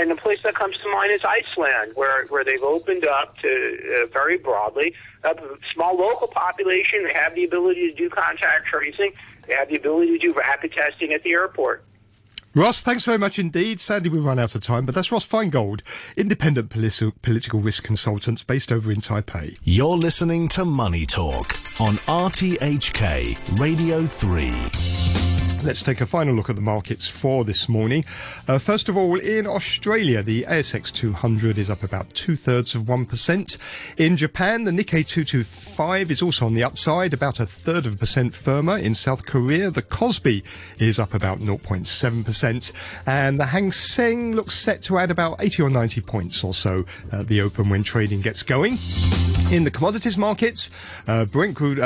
And the place that comes to mind is Iceland, where they've opened up to very broadly. A small local population, they have the ability to do contact tracing. They have the ability to do rapid testing at the airport. Ross, thanks very much indeed. Sadly, we've run out of time, but that's Ross Feingold, independent political risk consultant based over in Taipei. You're listening to Money Talk on RTHK Radio 3. Let's take a final look at the markets for this morning. First of all, in Australia, the ASX 200 is up about 2/3 of 1%. In Japan, the Nikkei 225 is also on the upside, about 1/3 of a percent firmer. In South Korea, the Kospi is up about 0.7%. And the Hang Seng looks set to add about 80 or 90 points or so at the open when trading gets going. In the commodities markets, Brent crude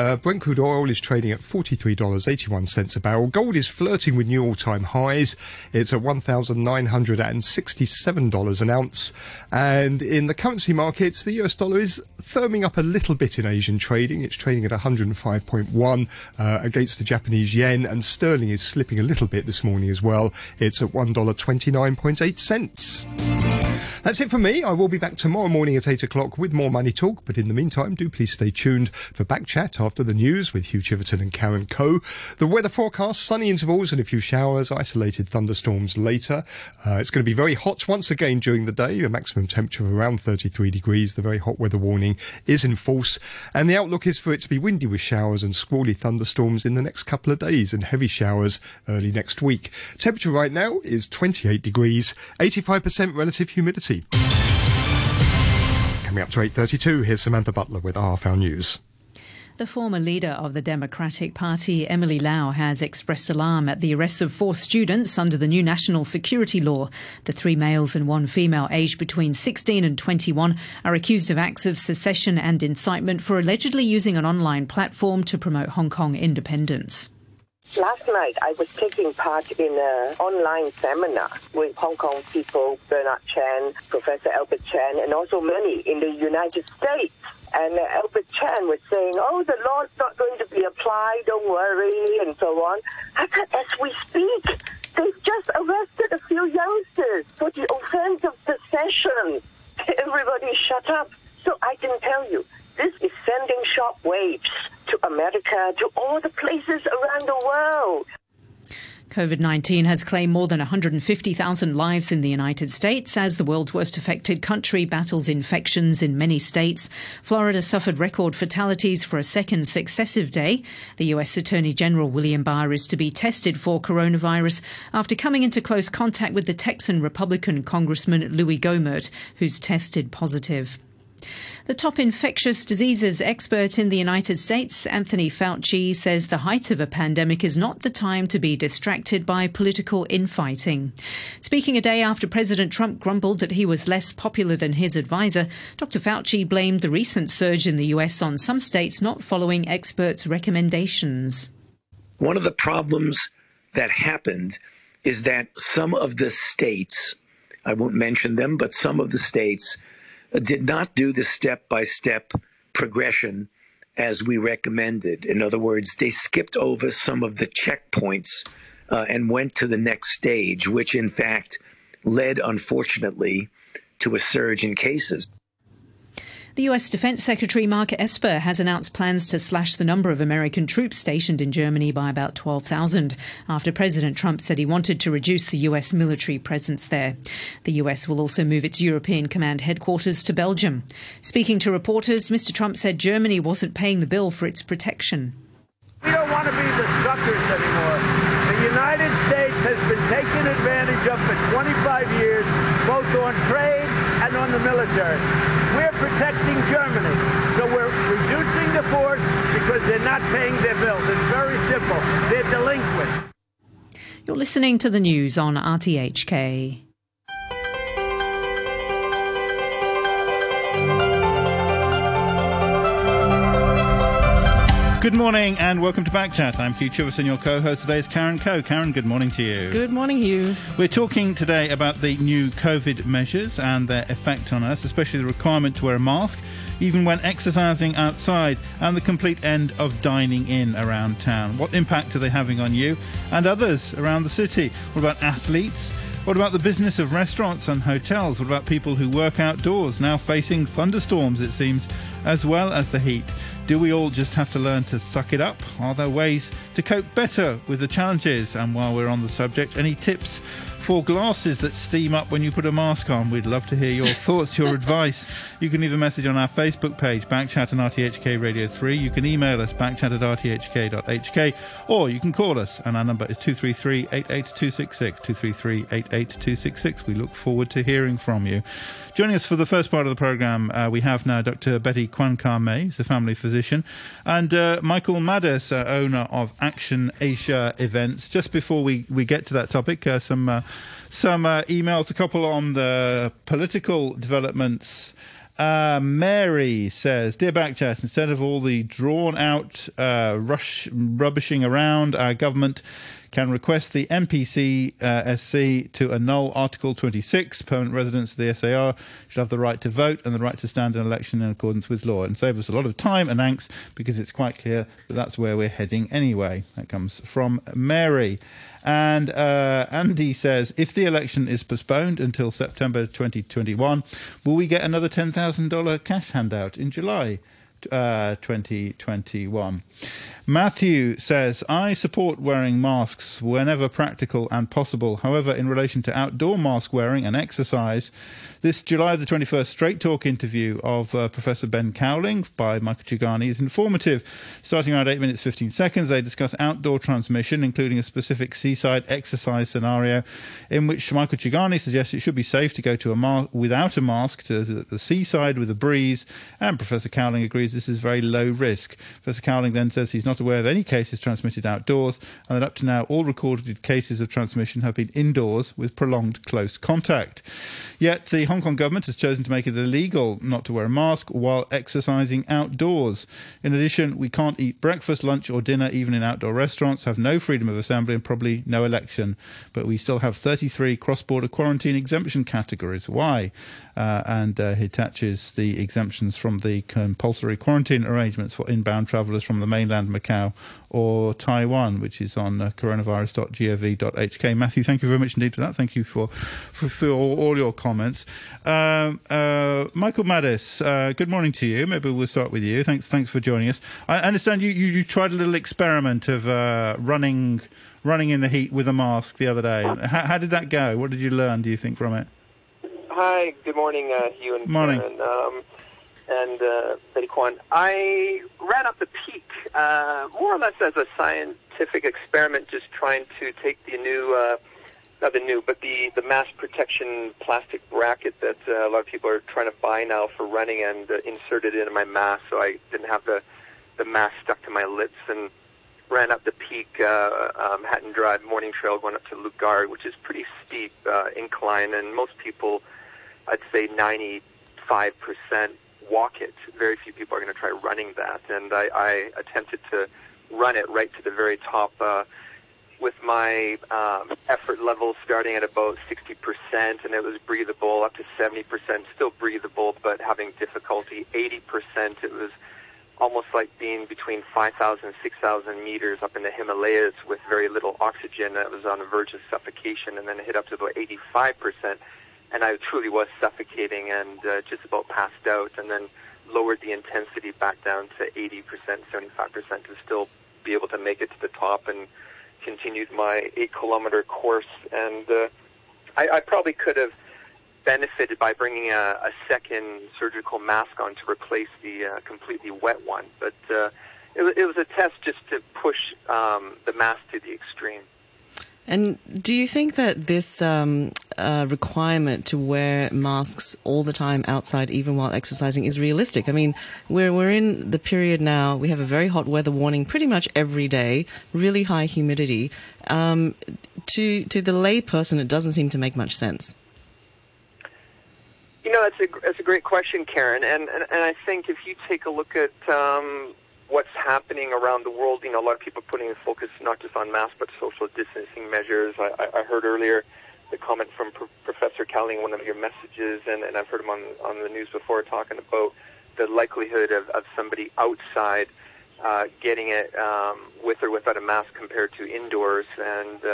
oil is trading at $43.81 a barrel. Gold is flirting with new all-time highs. It's at $1,967 an ounce. And in the currency markets, the US dollar is firming up a little bit in Asian trading. It's trading at 105.1 against the Japanese yen, and sterling is slipping a little bit this morning as well. It's at $1.298. That's it for me. I will be back tomorrow morning at 8 o'clock with more Money Talk. But in the meantime, do please stay tuned for Backchat after the news with Hugh Chivers and Karen Coe. The weather forecast, sunny intervals and a few showers, isolated thunderstorms later. It's going to be very hot once again during the day, a maximum temperature of around 33 degrees. The very hot weather warning is in force. And the outlook is for it to be windy with showers and squally thunderstorms in the next couple of days, and heavy showers early next week. Temperature right now is 28 degrees, 85% relative humidity. Coming up to 8:32, here's Samantha Butler with RFL News. The former leader of the Democratic Party, Emily Lau, has expressed alarm at the arrests of 4 students under the new national security law. The 3 males and 1 female aged between 16 and 21 are accused of acts of secession and incitement for allegedly using an online platform to promote Hong Kong independence. Last night, I was taking part in an online seminar with Hong Kong people, Bernard Chan, Professor Albert Chan, and also many in the United States. And Albert Chan was saying, the law's not going to be applied, don't worry, and so on. I said, as we speak, they've just arrested a few youngsters for the offense of secession. Everybody shut up. So I can tell you, this is sending shock waves to America, to all the places around the world. COVID-19 has claimed more than 150,000 lives in the United States as the world's worst affected country battles infections in many states. Florida suffered record fatalities for a second successive day. The US Attorney General William Barr is to be tested for coronavirus after coming into close contact with the Texan Republican Congressman Louis Gohmert, who's tested positive. The top infectious diseases expert in the United States, Anthony Fauci, says the height of a pandemic is not the time to be distracted by political infighting. Speaking a day after President Trump grumbled that he was less popular than his advisor, Dr. Fauci blamed the recent surge in the US on some states not following experts' recommendations. One of the problems that happened is that some of the states, I won't mention them, but some of the states did not do the step-by-step progression as we recommended. In other words, they skipped over some of the checkpoints and went to the next stage, which in fact led, unfortunately, to a surge in cases. The US Defense Secretary Mark Esper has announced plans to slash the number of American troops stationed in Germany by about 12,000 after President Trump said he wanted to reduce the US military presence there. The US will also move its European Command headquarters to Belgium. Speaking to reporters, Mr. Trump said Germany wasn't paying the bill for its protection. We don't want to be destructors anymore. The United States has been taken advantage of for 25 years, both on trade and on the military. We're protecting Germany, so we're reducing the force because they're not paying their bills. It's very simple. They're delinquent. You're listening to the news on RTHK. Good morning and welcome to Backchat. I'm Hugh Chivers and your co-host today is Karen Coe. Karen, good morning to you. Good morning, Hugh. We're talking today about the new COVID measures and their effect on us, especially the requirement to wear a mask, even when exercising outside, and the complete end of dining in around town. What impact are they having on you and others around the city? What about athletes? What about the business of restaurants and hotels? What about people who work outdoors now facing thunderstorms, it seems, as well as the heat? Do we all just have to learn to suck it up? Are there ways to cope better with the challenges? And while we're on the subject, any tips for glasses that steam up when you put a mask on? We'd love to hear your thoughts, your advice. You can leave a message on our Facebook page, Backchat and RTHK Radio 3. You can email us, backchat@rthk.hk, or you can call us, and our number is 233 88266, 233 88266. We look forward to hearing from you. Joining us for the first part of the programme, we have now Dr. Betty Kwan-Kame, who's a family physician, and Michael Maddis, owner of Action Asia Events. Just before we get to that topic, some emails, a couple on the political developments. Mary says, "Dear Backchat, instead of all the drawn-out rubbishing around, our government can request the MPCSC to annul Article 26. Permanent residents of the SAR should have the right to vote and the right to stand in an election in accordance with law, and save us a lot of time and angst, because it's quite clear that that's where we're heading anyway." That comes from Mary. And Andy says, "If the election is postponed until September 2021, will we get another $10,000 cash handout in July 2021? Matthew says, "I support wearing masks whenever practical and possible. However, in relation to outdoor mask wearing and exercise, this July the 21st Straight Talk interview of Professor Ben Cowling by Michael Chugani is informative. Starting around 8 minutes 15 seconds, they discuss outdoor transmission, including a specific seaside exercise scenario in which Michael Chugani suggests it should be safe to go to without a mask to the seaside with a breeze, and Professor Cowling agrees this is very low risk. Professor Cowling then says he's not aware of any cases transmitted outdoors, and that up to now all recorded cases of transmission have been indoors with prolonged close contact. Yet the Hong Kong government has chosen to make it illegal not to wear a mask while exercising outdoors. In addition, we can't eat breakfast, lunch or dinner even in outdoor restaurants, have no freedom of assembly and probably no election. But we still have 33 cross-border quarantine exemption categories. Why?" And he attaches the exemptions from the compulsory quarantine arrangements for inbound travellers from the mainland, Macau or Taiwan, which is on coronavirus.gov.hk. Matthew, thank you very much indeed for that. Thank you for all your comments. Michael Maddis, good morning to you. Maybe we'll start with you. Thanks for joining us. I understand you tried a little experiment of running in the heat with a mask the other day. How did that go? What did you learn, do you think, from it? Hi, good morning, Hugh and Karen, and Betty Kwan. I ran up the peak more or less as a scientific experiment, just trying to take the new, not the new, but the mass protection plastic bracket that a lot of people are trying to buy now for running, and insert it into my mask so I didn't have the mask stuck to my lips, and ran up the peak, Hatton Drive Morning Trail, going up to Lugard, which is pretty steep incline, and most people, I'd say 95% walk it. Very few people are going to try running that. And I attempted to run it right to the very top with my effort level starting at about 60%, and it was breathable, up to 70%, still breathable, but having difficulty. 80%, it was almost like being between 5,000 and 6,000 meters up in the Himalayas with very little oxygen. I was on the verge of suffocation, and then it hit up to about 85%. And I truly was suffocating and just about passed out, and then lowered the intensity back down to 80%, 75% to still be able to make it to the top, and continued my 8-kilometer course. And I probably could have benefited by bringing a second surgical mask on to replace the completely wet one. But it was a test just to push the mask to the extreme. And do you think that this requirement to wear masks all the time outside, even while exercising, is realistic? I mean, we're in the period now, we have a very hot weather warning pretty much every day, really high humidity. To the lay person, it doesn't seem to make much sense. You know, that's a great question, Karen. And I think if you take a look at what's happening around the world, you know, a lot of people putting a focus not just on masks but social distancing measures. I heard earlier the comment from Professor Cowling, one of your messages, and I've heard him on the news before talking about the likelihood of somebody outside getting it with or without a mask compared to indoors. And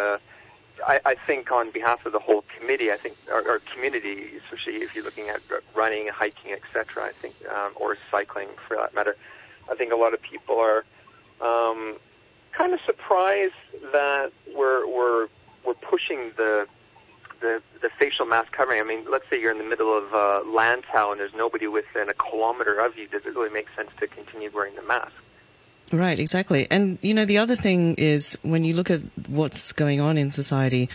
I think on behalf of the whole committee, I think our community, especially if you're looking at running, hiking, etc., I think, or cycling for that matter, I think a lot of people are kind of surprised that we're pushing the facial mask covering. I mean, let's say you're in the middle of Lantau and there's nobody within a kilometer of you. Does it really make sense to continue wearing the mask? Right, exactly. And, you know, the other thing is when you look at what's going on in society,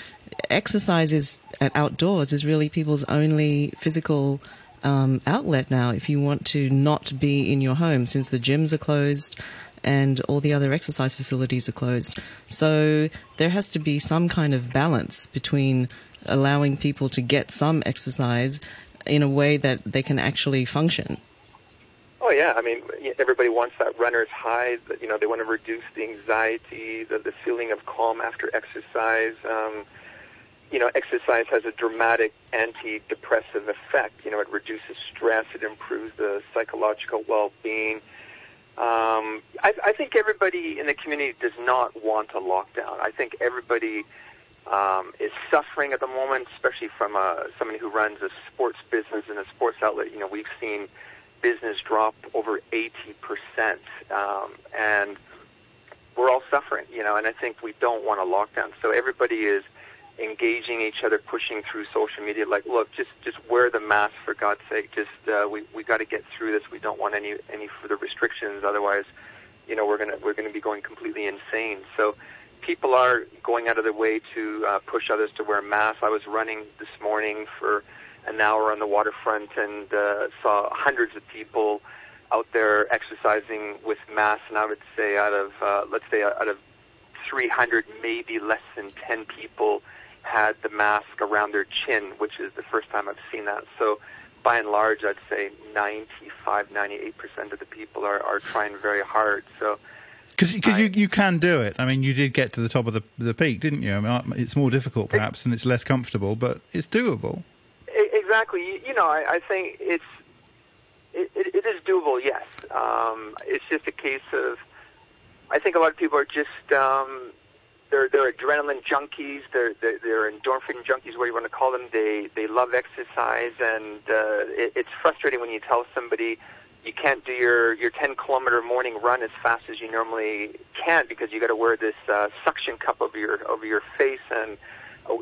exercise is, at outdoors is really people's only physical outlet now if you want to not be in your home, since the gyms are closed and all the other exercise facilities are closed. So there has to be some kind of balance between allowing people to get some exercise in a way that they can actually function. Oh, yeah. I mean, everybody wants that runner's high. You know, they want to reduce the anxiety, the feeling of calm after exercise. You know, exercise has a dramatic antidepressive effect. You know, it reduces stress. It improves the psychological well-being. I think everybody in the community does not want a lockdown. I think everybody is suffering at the moment, especially from somebody who runs a sports business and a sports outlet. You know, we've seen business drop over 80%, and we're all suffering, you know, and I think we don't want a lockdown. So everybody is engaging each other, pushing through social media, like, look, just wear the mask for God's sake. Just we got to get through this. We don't want any further restrictions, otherwise, you know, we're gonna be going completely insane. So people are going out of their way to push others to wear masks. I was running this morning for an hour on the waterfront and saw hundreds of people out there exercising with masks. And I would say out of 300, maybe less than 10 people had the mask around their chin, which is the first time I've seen that. So by and large, I'd say 95, 98% of the people are trying very hard. So because you can do it. I mean, you did get to the top of the peak, didn't you? I mean, it's more difficult perhaps and it's less comfortable, but it's doable. Exactly. You know, I think it is doable, yes. It's just a case of, I think a lot of people are just, they're adrenaline junkies, they're endorphin junkies, whatever you want to call them. They love exercise, and it's frustrating when you tell somebody you can't do your 10-kilometer morning run as fast as you normally can because you got to wear this suction cup over your face and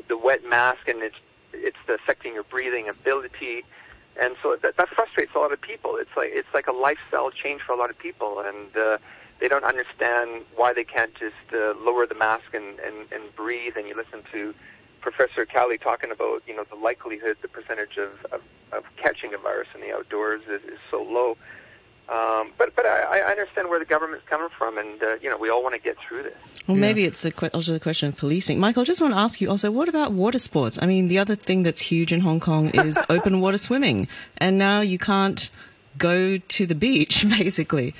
the wet mask, and it's affecting your breathing ability, and so that frustrates a lot of people. It's like a lifestyle change for a lot of people, and they don't understand why they can't just lower the mask and breathe. And you listen to Professor Cowley talking about, you know, the likelihood, the percentage of catching a virus in the outdoors is so low. But I understand where the government's coming from, and, you know, we all want to get through this. Well, maybe it's also the question of policing. Michael, I just want to ask you also, what about water sports? I mean, the other thing that's huge in Hong Kong is open water swimming, and now you can't go to the beach, basically.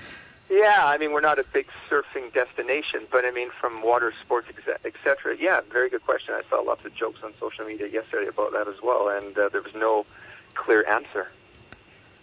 Yeah, I mean, we're not a big surfing destination, but, I mean, from water sports, et cetera, yeah, very good question. I saw lots of jokes on social media yesterday about that as well, and there was no clear answer.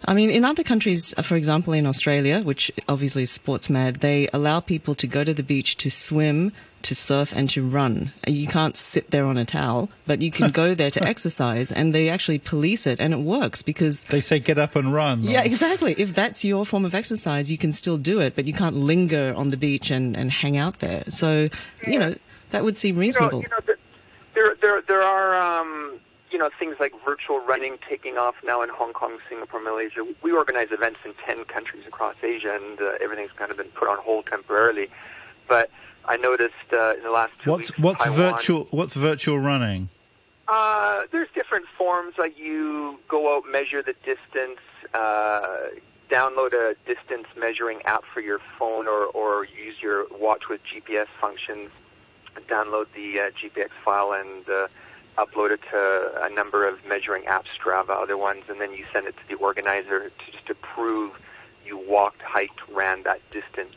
I mean, in other countries, for example, in Australia, which obviously is sports mad, they allow people to go to the beach to swim, to surf and to run. You can't sit there on a towel, but you can go there to exercise, and they actually police it, and it works because... They say get up and run. Yeah, exactly. If that's your form of exercise, you can still do it, but you can't linger on the beach and hang out there. So, you know, that would seem reasonable. You know, there are... You know, things like virtual running taking off now in Hong Kong, Singapore, Malaysia. We organize events in 10 countries across Asia, and everything's kind of been put on hold temporarily. But I noticed in the last 2 weeks... What's virtual running? There's different forms. Like you go out, measure the distance, download a distance measuring app for your phone, or use your watch with GPS functions, download the GPX file and... upload it to a number of measuring apps, Strava, other ones, and then you send it to the organizer to prove you walked, hiked, ran that distance,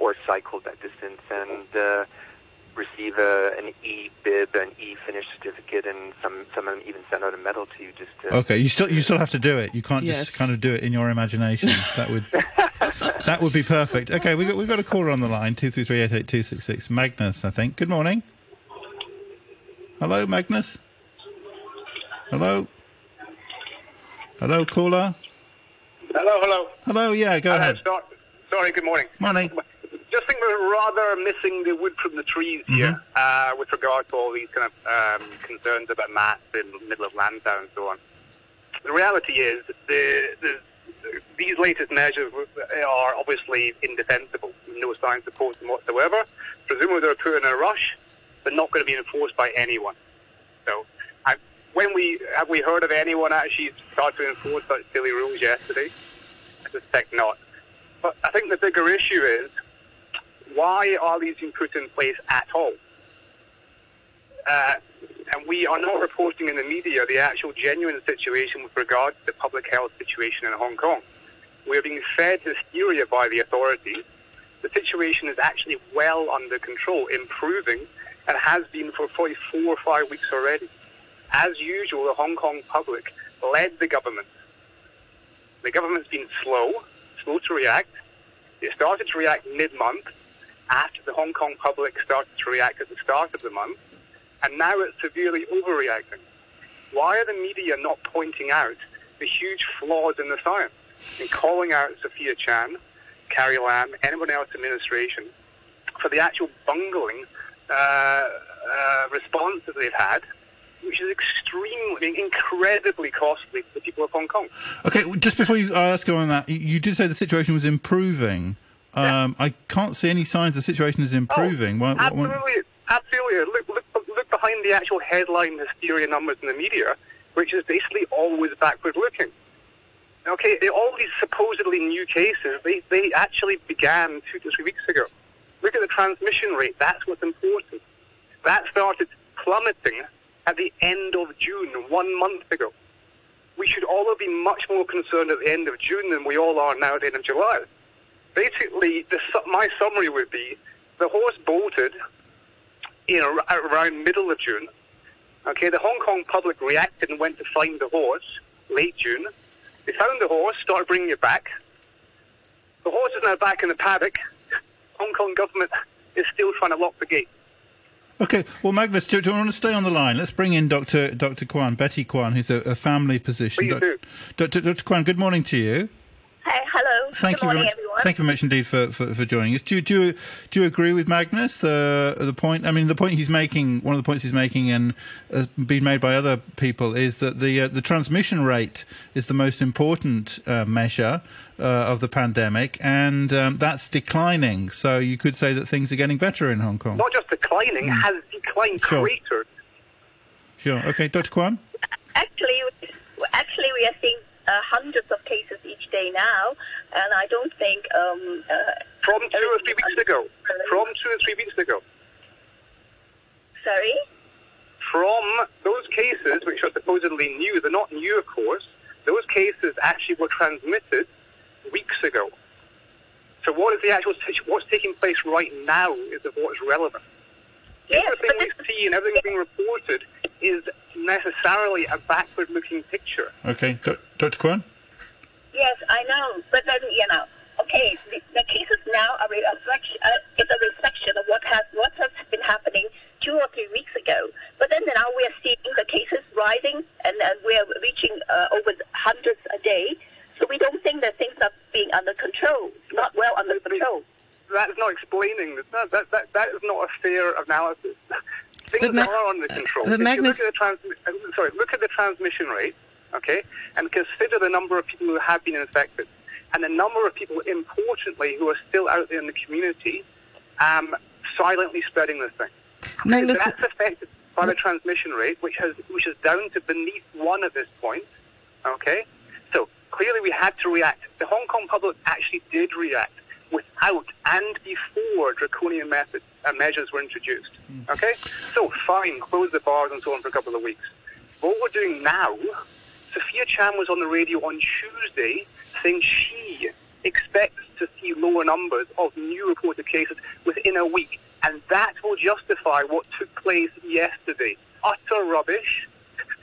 or cycled that distance, and receive an e-bib, an e-finish certificate, and some of them even send out a medal to you. Just to okay, you still have to do it. You can't just kind of do it in your imagination. That would be perfect. Okay, we've got a caller on the line, 233-88266. Magnus, I think. Good morning. Hello, Magnus? Hello? Hello, caller? Hello, hello. Hello, yeah, go ahead. Sorry, good morning. Morning. Just think we're rather missing the wood from the trees here with regard to all these kind of concerns about masks in the middle of Lansdowne and so on. The reality is these latest measures are obviously indefensible. No science supports them whatsoever. Presumably they're put in a rush, but not going to be enforced by anyone. So have we heard of anyone actually start to enforce such silly rules yesterday? I suspect not. But I think the bigger issue is, why are these being put in place at all? And we are not reporting in the media the actual genuine situation with regard to the public health situation in Hong Kong. We are being fed hysteria by the authorities. The situation is actually well under control, improving, and has been for probably 4 or 5 weeks already. As usual, the Hong Kong public led the government. The government's been slow to react. It started to react mid-month, after the Hong Kong public started to react at the start of the month, and now it's severely overreacting. Why are the media not pointing out the huge flaws in the science and calling out Sophia Chan, Carrie Lam, anyone else in administration for the actual bungling response that they've had, which is incredibly costly for the people of Hong Kong? Okay, just before you ask on that, you did say the situation was improving. Yeah. I can't see any signs the situation is improving. Absolutely. Look behind the actual headline hysteria numbers in the media, which is basically always backward looking. Okay, all these supposedly new cases, they actually began 2 to 3 weeks ago. Look at the transmission rate. That's what's important. That started plummeting at the end of June, 1 month ago. We should all have been much more concerned at the end of June than we all are now at the end of July. Basically, my summary would be the horse bolted around middle of June. Okay, the Hong Kong public reacted and went to find the horse late June. They found the horse, started bringing it back. The horse is now back in the paddock. Hong Kong government is still trying to lock the gate. Okay, well, Magnus, do you want to stay on the line? Let's bring in Dr. Kwan, Betty Kwan, who's a family physician. Dr. Kwan, good morning to you. Hi, hello. Good morning, everyone. Thank you very much indeed for joining us. Do you agree with Magnus, the point? I mean, the point he's making, one of the points he's making and has been made by other people, is that the transmission rate is the most important measure of the pandemic, and that's declining. So you could say that things are getting better in Hong Kong. Not just declining, has declined, cratered. Sure. Okay, Dr. Kwan? Actually, we are seeing hundreds of cases each day now, and I don't think from 2 or 3 weeks ago. Sorry? From those cases which are supposedly new, they're not new, of course. Those cases actually were transmitted weeks ago. So what is the actual situation? What's taking place right now is what's relevant. Yes, everything we see and everything being reported is necessarily a backward-looking picture. Okay, Dr. Kwan? Yes, I know, but then, okay, the cases now are a reflection of what has been happening 2 or 3 weeks ago. But then now we are seeing the cases rising, and we are reaching over hundreds a day, so we don't think that things are being under control, not well under control. That's not explaining. That is not a fair analysis. Things are under control. Look at the transmission rate, okay, and consider the number of people who have been infected and the number of people, importantly, who are still out there in the community silently spreading this thing. Magnus, that's affected by the transmission rate, which is down to beneath one at this point, okay? So clearly we had to react. The Hong Kong public actually did react without and before draconian measures were introduced. Okay? So, fine, close the bars and so on for a couple of weeks. What we're doing now, Sophia Chan was on the radio on Tuesday saying she expects to see lower numbers of new reported cases within a week, and that will justify what took place yesterday. Utter rubbish.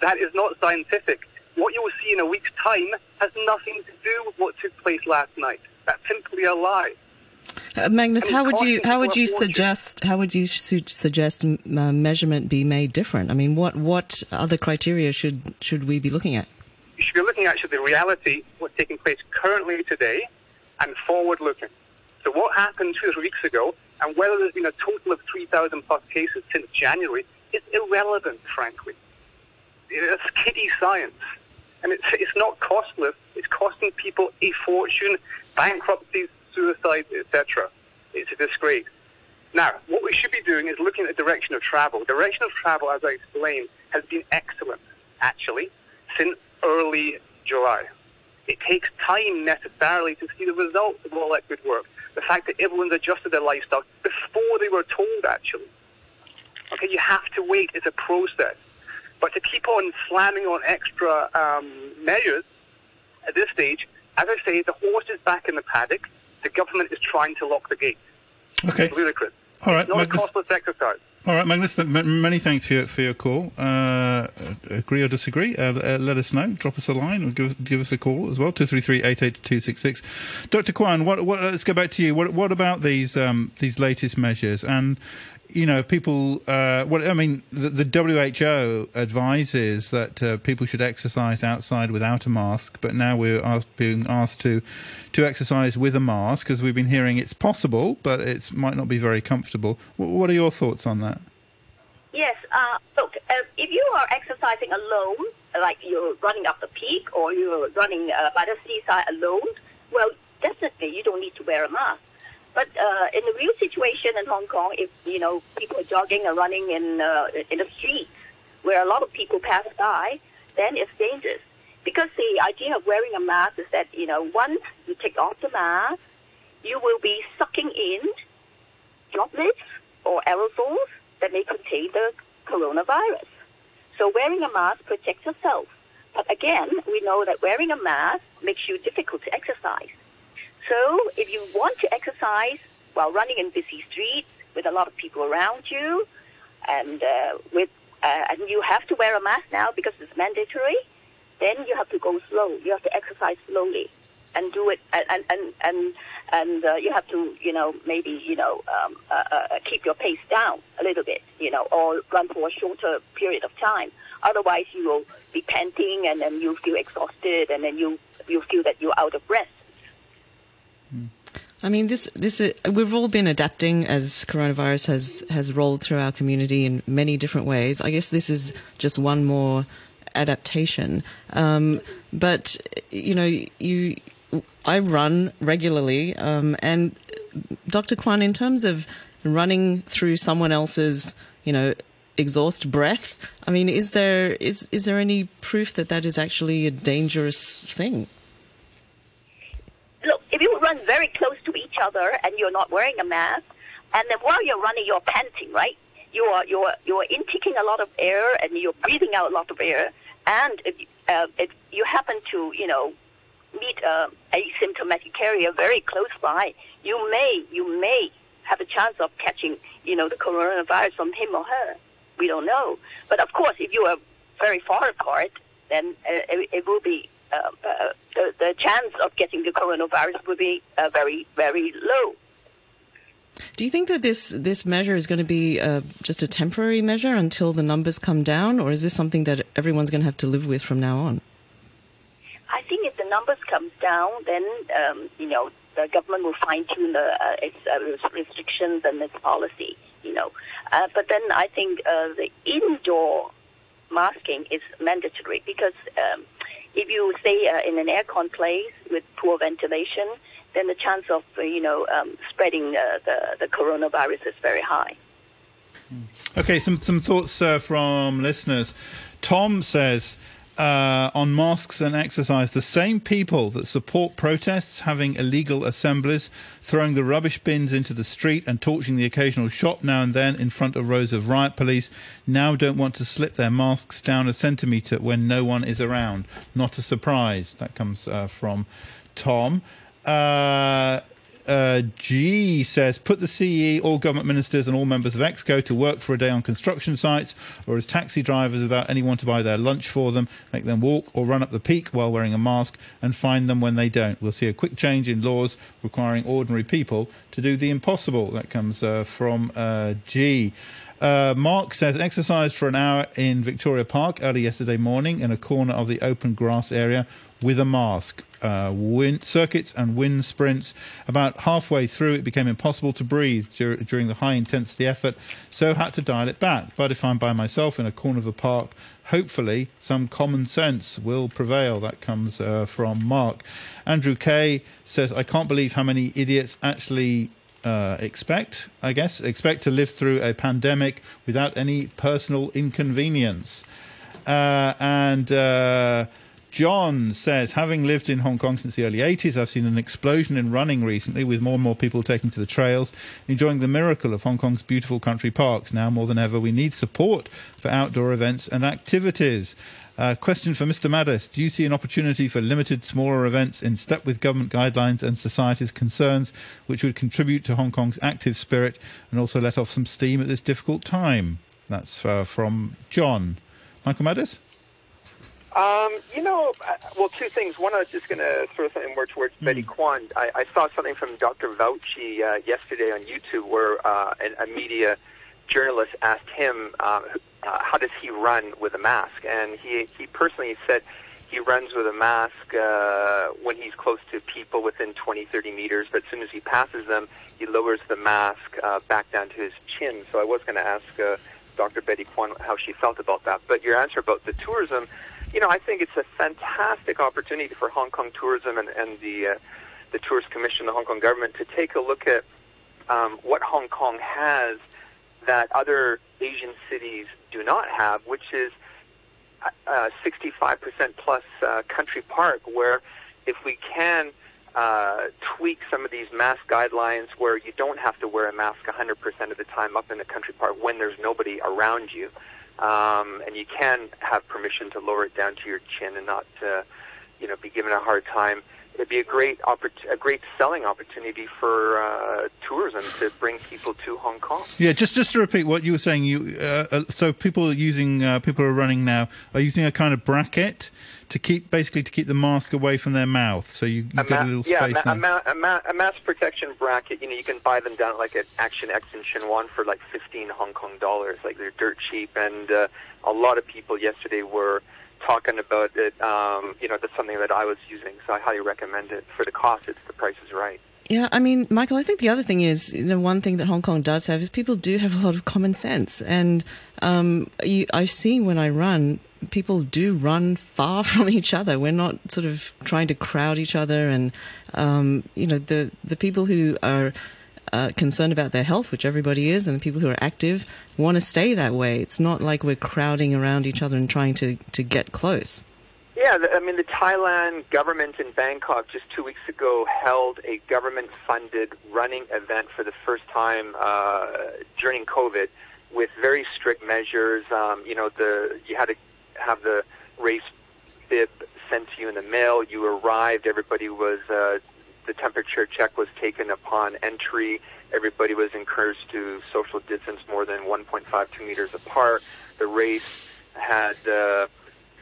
That is not scientific. What you will see in a week's time has nothing to do with what took place last night. That's simply a lie. Magnus, how would you suggest measurement be made different? I mean, what other criteria should we be looking at? You should be looking at the reality, what's taking place currently today, and forward-looking. So what happened 2 weeks ago, and whether there's been a total of 3,000-plus cases since January, is irrelevant, frankly. It's kiddie science. And it's not costless. It's costing people a fortune, bankruptcies, suicides, etc. It's a disgrace. Now, what we should be doing is looking at the direction of travel. Direction of travel, as I explained, has been excellent, actually, since early July. It takes time necessarily to see the results of all that good work. The fact that everyone's adjusted their lifestyle before they were told, actually. Okay, you have to wait. It's a process. But to keep on slamming on extra measures at this stage, as I say, the horse is back in the paddock. The government is trying to lock the gate. Okay. It's ludicrous. All right, it's not Magnus, a costless exercise. All right, Magnus, many thanks for your call. Agree or disagree, let us know. Drop us a line or give us a call as well, 233-88266. Dr. Kwan, let's go back to you. What about these latest measures? And, you know, people... the WHO advises that people should exercise outside without a mask, but now we're being asked to exercise with a mask, as we've been hearing. It's possible, but it might not be very comfortable. What are your thoughts on that? Yes, look, if you are exercising alone, like you're running up the peak or you're running by the seaside alone, well, definitely you don't need to wear a mask. But in the real situation in Hong Kong, if, you know, people are jogging or running in the streets where a lot of people pass by, then it's dangerous. Because the idea of wearing a mask is that, you know, once you take off the mask, you will be sucking in droplets or aerosols that may contain the coronavirus. So wearing a mask protects yourself. But again, we know that wearing a mask makes you difficult to exercise. So if you want to exercise while running in busy streets with a lot of people around you, and you have to wear a mask now because it's mandatory, then you have to go slow. You have to exercise slowly and do it, and you have to, you know, maybe, you know, keep your pace down a little bit, you know, or run for a shorter period of time. Otherwise, you will be panting, and then you'll feel exhausted, and then you'll feel that you're out of breath. I mean, this we've all been adapting as coronavirus has rolled through our community in many different ways. I guess this is just one more adaptation. But, you know, I run regularly. And Dr. Kwan, in terms of running through someone else's, you know, exhaust breath, I mean, is there any proof that is actually a dangerous thing? Look, if you run very close to each other and you're not wearing a mask, and then while you're running, you're panting, right? You're intaking a lot of air and you're breathing out a lot of air. And if you happen to, you know, meet a symptomatic carrier very close by, you may have a chance of catching, you know, the coronavirus from him or her. We don't know. But of course, if you are very far apart, then it will be. The chance of getting the coronavirus would be very, very low. Do you think that this measure is going to be just a temporary measure until the numbers come down, or is this something that everyone's going to have to live with from now on? I think if the numbers come down, then, you know, the government will fine-tune its restrictions and its policy, you know. But then I think the indoor masking is mandatory because... if you stay in an aircon place with poor ventilation, then the chance of spreading the coronavirus is very high. Okay, some thoughts from listeners. Tom says on masks and exercise, the same people that support protests, having illegal assemblies, throwing the rubbish bins into the street and torching the occasional shop now and then in front of rows of riot police, now don't want to slip their masks down a centimetre when no one is around. Not a surprise. That comes from Tom. G says, put the CE, all government ministers and all members of EXCO to work for a day on construction sites or as taxi drivers without anyone to buy their lunch for them, make them walk or run up the peak while wearing a mask and fine them when they don't. We'll see a quick change in laws requiring ordinary people to do the impossible. That comes from G. Mark says, exercise for an hour in Victoria Park early yesterday morning in a corner of the open grass area with a mask. Wind circuits and wind sprints. About halfway through, it became impossible to breathe during the high-intensity effort, so had to dial it back. But if I'm by myself in a corner of the park, hopefully some common sense will prevail. That comes from Mark. Andrew Kay says, I can't believe how many idiots actually... expect to live through a pandemic without any personal inconvenience. John says, having lived in Hong Kong since the early 80s, I've seen an explosion in running recently with more and more people taking to the trails, enjoying the miracle of Hong Kong's beautiful country parks. Now more than ever, we need support for outdoor events and activities. Question for Mr. Maddis. Do you see an opportunity for limited, smaller events in step with government guidelines and society's concerns, which would contribute to Hong Kong's active spirit and also let off some steam at this difficult time? That's from John. Michael Maddis? Two things. One, I was just going to throw something more towards Betty Kwan. I saw something from Dr. Fauci yesterday on YouTube where a media journalist asked him how does he run with a mask, and he personally said he runs with a mask when he's close to people within 20-30 meters, but as soon as he passes them, he lowers the mask back down to his chin. So I was going to ask Dr. Betty Kwan how she felt about that, but your answer about the tourism, I think it's a fantastic opportunity for Hong Kong tourism and the Tourist Commission, the Hong Kong government, to take a look at what Hong Kong has that other Asian cities do not have, which is 65% plus country park, where if we can tweak some of these mask guidelines where you don't have to wear a mask 100% of the time up in the country park when there's nobody around you, and you can have permission to lower it down to your chin and not be given a hard time, it'd be a great selling opportunity for tourism to bring people to Hong Kong. Yeah, just to repeat what you were saying, so people are running now using a kind of bracket to keep the mask away from their mouth, so you get a little space. Yeah, a mask protection bracket. You can buy them down like at Action X in Shenwan for like $15 Hong Kong. Like, they're dirt cheap, and a lot of people yesterday were talking about it. That's something that I was using, so I highly recommend it. For the cost, the price is right. Yeah, I mean, Michael, I think the other thing is, one thing that Hong Kong does have is people do have a lot of common sense, and I've seen when I run, people do run far from each other. We're not sort of trying to crowd each other, and the people who are concerned about their health, which everybody is, and the people who are active want to stay that way. It's not like we're crowding around each other and trying to get close. Yeah, the Thailand government in Bangkok just 2 weeks ago held a government-funded running event for the first time during COVID with very strict measures. You had to have the race bib sent to you in the mail. You arrived, everybody was... the temperature check was taken upon entry. Everybody was encouraged to social distance more than 1.52 meters apart. The race had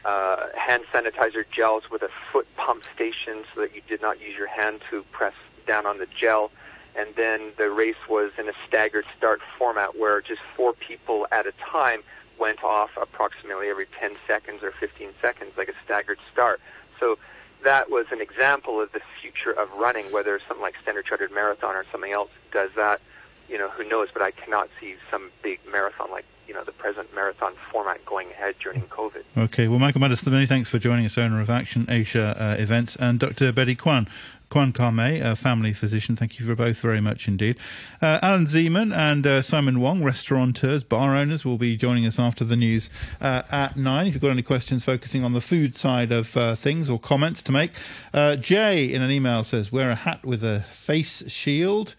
hand sanitizer gels with a foot pump station so that you did not use your hand to press down on the gel. And then the race was in a staggered start format where just 4 people at a time went off approximately every 10 seconds or 15 seconds, like a staggered start. So that was an example of the future of running, whether something like Standard Chartered Marathon or something else does that, who knows, but I cannot see some big marathon like, the present marathon format going ahead during COVID. Okay, well, Michael Maddis, many thanks for joining us, owner of Action Asia Events, and Dr. Betty Kwan-Kame, a family physician. Thank you for both very much indeed. Alan Zeman and Simon Wong, restaurateurs, bar owners, will be joining us after the news at 9. If you've got any questions focusing on the food side of things or comments to make, Jay in an email says, wear a hat with a face shield.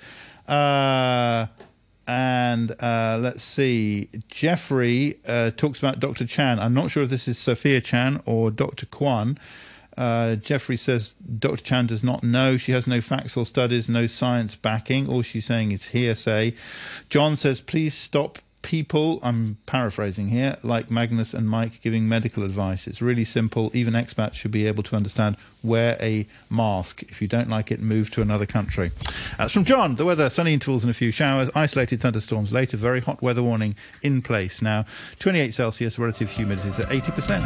Let's see, Jeffrey talks about Dr. Chan. I'm not sure if this is Sophia Chan or Dr. Kwan. Jeffrey says Dr. Chan does not know. She has no facts or studies, no science backing. All she's saying is hearsay. John says, please stop people, I'm paraphrasing here, like Magnus and Mike giving medical advice. It's really simple. Even expats should be able to understand. Wear a mask. If you don't like it, move to another country. That's from John. The weather, sunny intervals and a few showers, isolated thunderstorms later, very hot weather warning in place now. 28 Celsius, relative humidity is at 80%.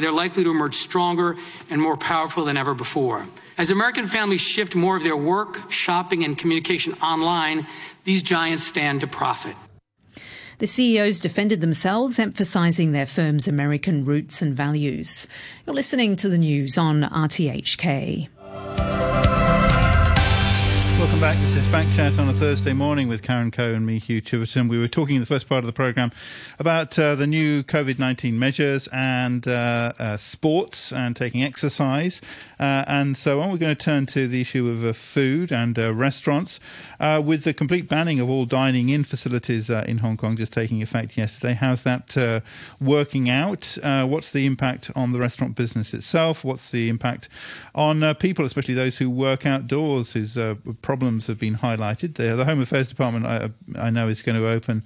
They're likely to emerge stronger and more powerful than ever before. As American families shift more of their work, shopping, and communication online, these giants stand to profit. The CEOs defended themselves, emphasising their firm's American roots and values. You're listening to the news on RTHK. Welcome back. This is Backchat on a Thursday morning with Karen Coe and me, Hugh Chivers. We were talking in the first part of the programme about the new COVID-19 measures and sports and taking exercise and so on. We're going to turn to the issue of food and restaurants with the complete banning of all dining in facilities in Hong Kong just taking effect yesterday. How's that working out? What's the impact on the restaurant business itself? What's the impact on people, especially those who work outdoors, whose problems have been highlighted. The Home Affairs Department, I know, is going to open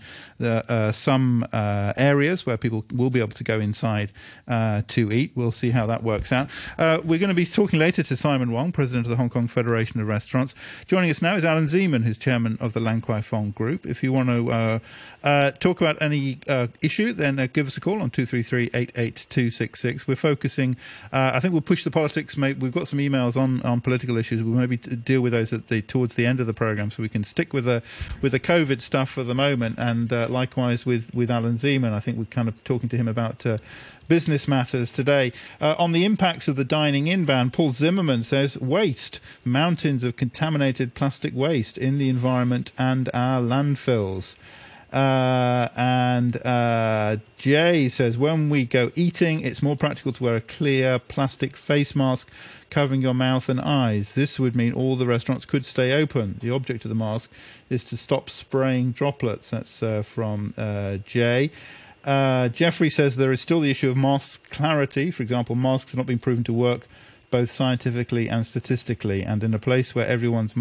some areas where people will be able to go inside to eat. We'll see how that works out. We're going to be talking later to Simon Wong, President of the Hong Kong Federation of Restaurants. Joining us now is Alan Zeman, who's Chairman of the Lan Kwai Fong Group. If you want to talk about any issue, then give us a call on 233-88266. We're focusing, I think we'll push the politics. We've got some emails on political issues. We'll maybe deal with those at the towards the end of the programme, so we can stick with the COVID stuff for the moment, and likewise with Alan Zeman. I think we're kind of talking to him about business matters today. On the impacts of the dining-in ban, Paul Zimmerman says, waste, mountains of contaminated plastic waste in the environment and our landfills. And Jay says, when we go eating, it's more practical to wear a clear plastic face mask covering your mouth and eyes. This would mean all the restaurants could stay open. The object of the mask is to stop spraying droplets. That's from Jay. Jeffrey says there is still the issue of mask clarity. For example, masks have not been proven to work both scientifically and statistically, and in a place where everyone's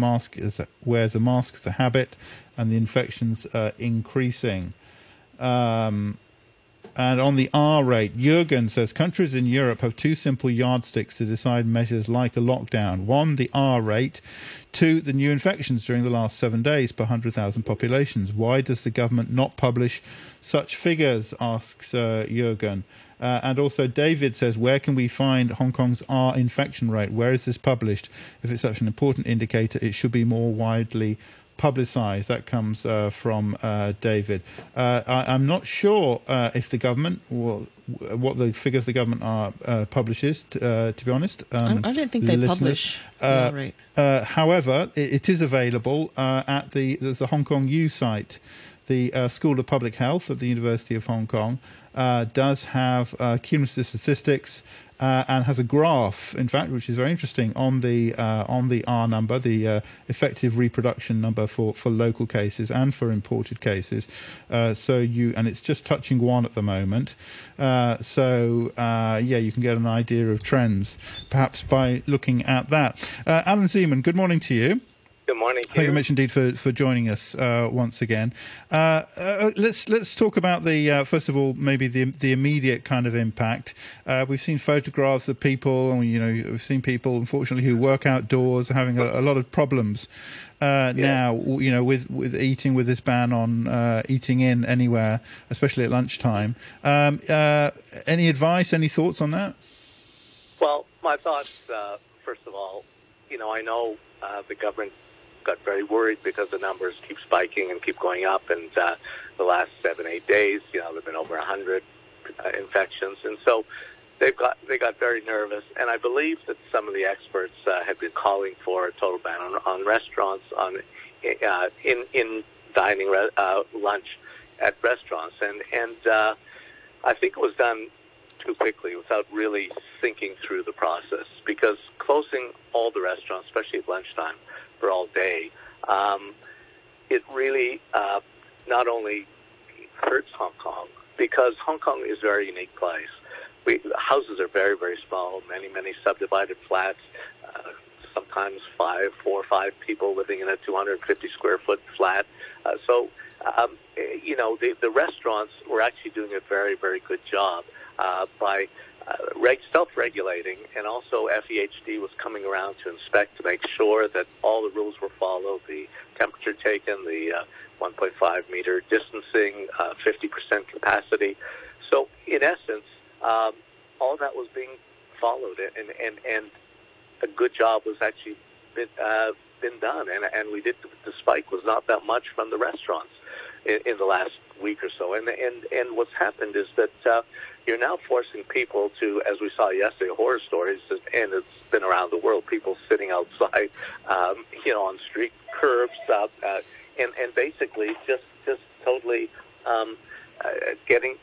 wears a mask as a habit, and the infections are increasing. And on the R rate, Jürgen says, countries in Europe have two simple yardsticks to decide measures like a lockdown. One, the R rate. Two, the new infections during the last 7 days per 100,000 populations. Why does the government not publish such figures, asks Jürgen. And also David says, where can we find Hong Kong's R infection rate? Where is this published? If it's such an important indicator, it should be more widely publicised. That comes from David. I'm not sure if the government, what the figures the government publishes, to be honest. I don't think they publish. Right. However, it is available at there's a Hong Kong U site. The School of Public Health at the University of Hong Kong does have cumulative statistics and has a graph, in fact, which is very interesting, on the R number, the effective reproduction number for local cases and for imported cases. And it's just touching one at the moment. Yeah, you can get an idea of trends, perhaps by looking at that. Alan Zeman, good morning to you. Good morning. Thank you very much indeed for joining us once again. Let's talk about the first of all, maybe the immediate kind of impact. We've seen photographs of people, we've seen people unfortunately who work outdoors having a lot of problems now, with eating, with this ban on eating in anywhere, especially at lunchtime. Any advice? Any thoughts on that? Well, my thoughts. First of all, I know the government got very worried because the numbers keep spiking and keep going up, and the last 7-8 days there've been over 100 infections, and so they got very nervous, and I believe that some of the experts had been calling for a total ban on restaurants, on in dining lunch at restaurants, and I think it was done too quickly without really thinking through the process, because closing all the restaurants, especially at lunchtime, for all day, it really not only hurts Hong Kong, because Hong Kong is a very unique place. houses are very, very small, many, many subdivided flats, sometimes four or five people living in a 250 square foot flat. The restaurants were actually doing a very, very good job by self-regulating, and also FEHD was coming around to inspect to make sure that all the rules were followed, the temperature taken, the 1.5 meter distancing, 50% capacity. So in essence, all that was being followed, and a good job was actually been done, and we did. The spike was not that much from the restaurants in the last week or so, and what's happened is that you're now forcing people to, as we saw yesterday, horror stories, and it's been around the world, people sitting outside, on street curbs, and basically just totally getting,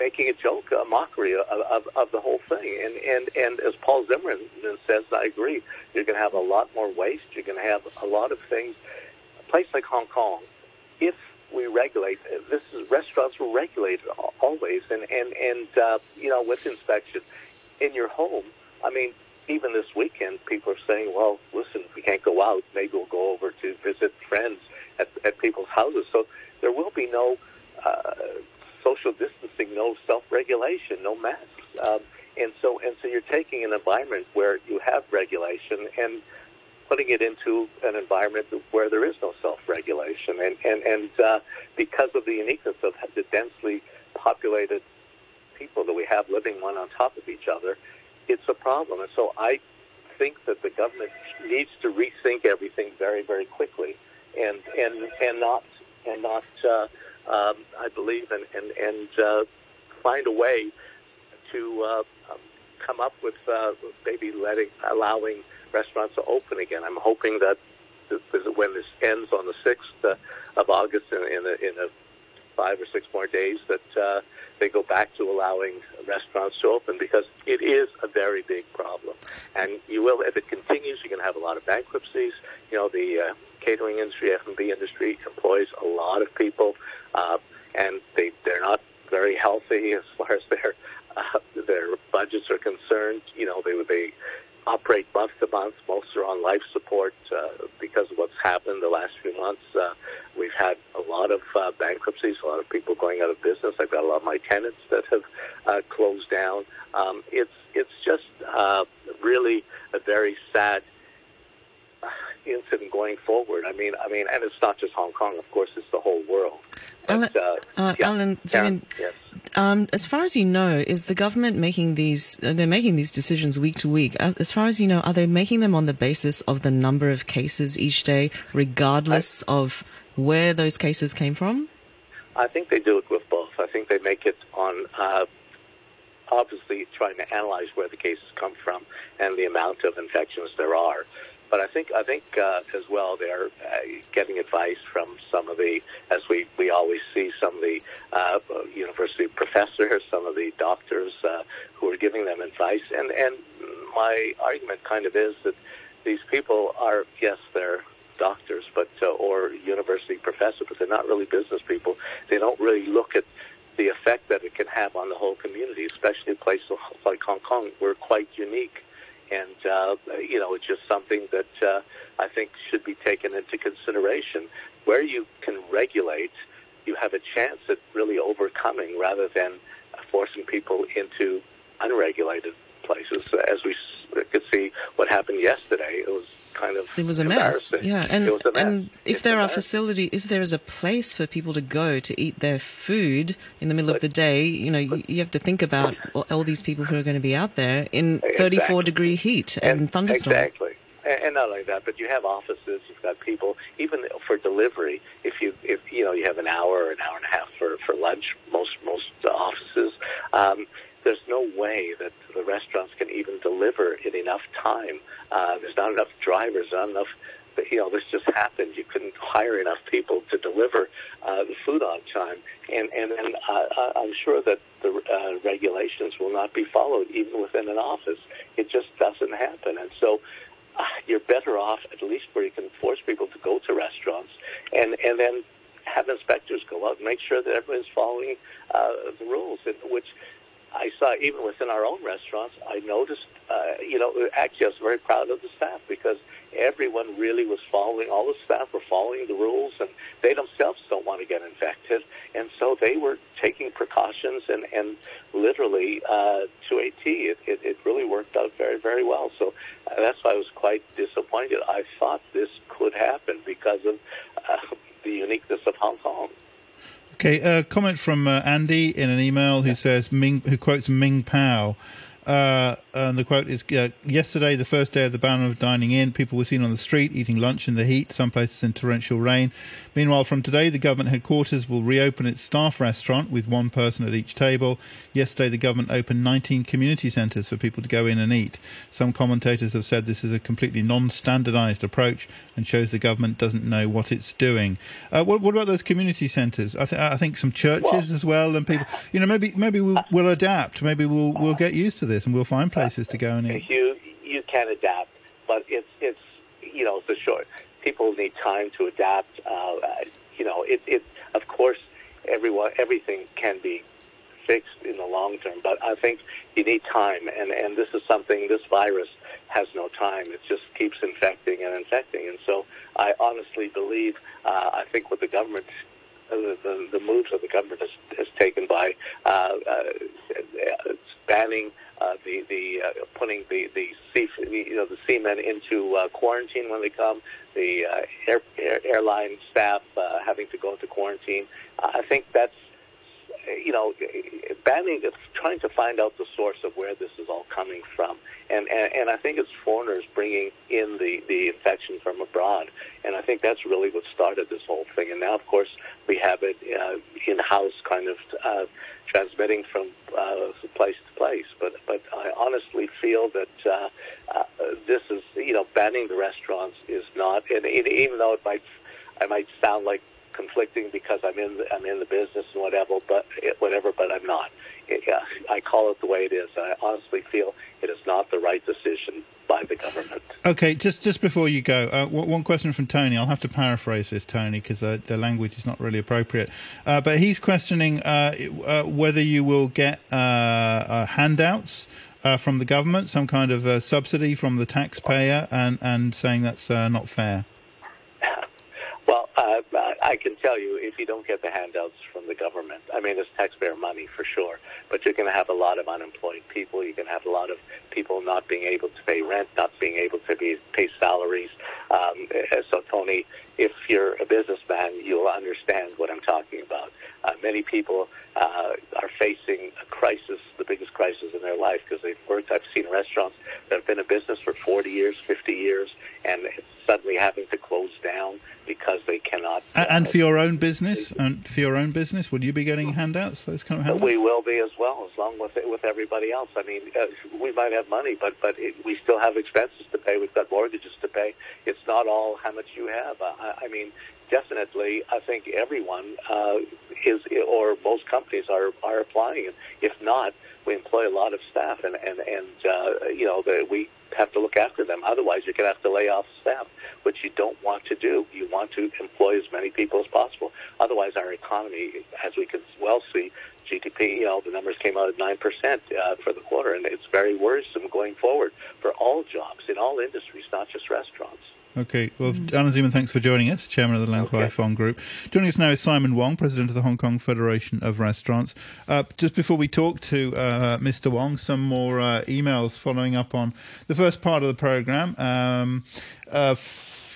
making a joke, a mockery of the whole thing. And as Paul Zimmerman says, I agree, you're going to have a lot more waste, you're going to have a lot of things. A place like Hong Kong, if we regulate, this is, restaurants were regulated always, and with inspection. In your home, I mean, even this weekend, people are saying, well, listen, if we can't go out, maybe we'll go over to visit friends at people's houses. So there will be no social distancing, no self-regulation, no masks, and so you're taking an environment where you have regulation and putting it into an environment where there is no self-regulation, and because of the uniqueness of the densely populated people that we have living one on top of each other, it's a problem. And so I think that the government needs to rethink everything very, very quickly, and not I believe, and find a way to come up with maybe allowing restaurants to open again. I'm hoping that when this ends on the 6th of August, in 5 or 6 more days, that they go back to allowing restaurants to open, because it is a very big problem. And you will, if it continues, you're going to have a lot of bankruptcies. You know, the catering industry, F&B industry employs a lot of people, and they're not very healthy as far as their budgets are concerned. You know, they operate month to month. Most are on life support because of what's happened the last few months. We've had a lot of bankruptcies, a lot of people going out of business. I've got a lot of my tenants that have closed down. It's just really a very sad incident going forward. I mean, and it's not just Hong Kong, of course, it's the whole world. But, Alan, Karen, yes. As far as you know, is the government making these decisions week to week? As far as you know, are they making them on the basis of the number of cases each day, regardless of where those cases came from? I think they do it with both. I think they make it on obviously trying to analyze where the cases come from and the amount of infections there are. But I think as well they're getting advice from some of the, as we always see, some of the university professors, some of the doctors who are giving them advice. And my argument kind of is that these people are, yes, they're doctors, but or university professors, but they're not really business people. They don't really look at the effect that it can have on the whole community, especially places like Hong Kong. We're quite unique. And, it's just something that I think should be taken into consideration. Where you can regulate, you have a chance at really overcoming rather than forcing people into unregulated places. As we could see what happened yesterday, it was kind of embarrassing. It was a mess. Yeah, and if there are if there is a place for people to go to eat their food in the middle of the day, you have to think about all these people who are going to be out there in 34-degree heat and thunderstorms. Exactly. And not only that, but you have offices, you've got people, even for delivery, if you have an hour or an hour and a half for lunch, most offices, there's no way that the restaurants can even deliver in enough time. There's not enough drivers, not enough. This just happened. You couldn't hire enough people to deliver the food on time. And I'm sure that the regulations will not be followed even within an office. It just doesn't happen. And so you're better off at least where you can force people to go to restaurants and then have inspectors go out and make sure that everyone's following the rules, which I saw even within our own restaurants, I noticed, actually I was very proud of the staff because everyone really was following, all the staff were following the rules, and they themselves don't want to get infected. And so they were taking precautions, and literally to a T, it really worked out very, very well. So that's why I was quite disappointed. I thought this could happen because of the uniqueness of Hong Kong. Okay, a comment from Andy in an email who says, who quotes Ming Pao. And the quote is, yesterday, the first day of the ban of dining in, people were seen on the street eating lunch in the heat, some places in torrential rain. Meanwhile, from today, the government headquarters will reopen its staff restaurant with one person at each table. Yesterday, the government opened 19 community centres for people to go in and eat. Some commentators have said this is a completely non-standardised approach and shows the government doesn't know what it's doing. What about those community centres? I think some churches as well, and people, maybe we'll adapt. Maybe we'll get used to this, and we'll find places to go and eat. You can adapt, but it's for sure. People need time to adapt. Of course, everything can be fixed in the long term, but I think you need time, and this is something, this virus has no time. It just keeps infecting, and so I honestly believe, I think what the government, the moves that the government has taken by banning putting the seamen into quarantine when they come, the airline staff having to go into quarantine. I think that's, banning, it's trying to find out the source of where this is all coming from. And I think it's foreigners bringing in the infection from abroad. And I think that's really what started this whole thing. And now, of course, we have it in-house kind of transmitting from place to place. But I honestly feel that this is, banning the restaurants is not, and even though I might sound like conflicting because I'm in the business and whatever, but I'm not. I call it the way it is. I honestly feel it is not the right decision by the government. Okay, just before you go, one question from Tony. I'll have to paraphrase this, Tony, because the language is not really appropriate. But he's questioning whether you will get handouts from the government, some kind of subsidy from the taxpayer, and saying that's not fair. Well, I can tell you, if you don't get the handouts from the government, I mean, it's taxpayer money for sure, but you're going to have a lot of unemployed people. You're going to have a lot of people not being able to pay rent, not being able to pay salaries. So, Tony, if you're a businessman, you'll understand what I'm talking about. Many people are facing a crisis, the biggest crisis in their life, because they've worked. I've seen restaurants that have been in business for 40 years, 50 years, and it's suddenly having to close down because they cannot. And for your own business, will you be getting handouts? Those kind of handouts? We will be as well, as long with everybody else. I mean, we might have money, but we still have expenses to pay. We've got mortgages to pay. It's not all how much you have. I mean, definitely, I think everyone is, or most companies are applying. If not, we employ a lot of staff, and we have to look after them. Otherwise, you're going to have to lay off staff, which you don't want to do. You want to employ as many people as possible. Otherwise, our economy, as we can well see, GDP, the numbers came out at 9% for the quarter, and it's very worrisome going forward for all jobs in all industries, not just restaurants. Okay, well, Alan Zeman, thanks for joining us, Chairman of the Lan Kwai Fong Group. Joining us now is Simon Wong, President of the Hong Kong Federation of Restaurants. Just before we talk to Mr. Wong, some more emails following up on the first part of the programme.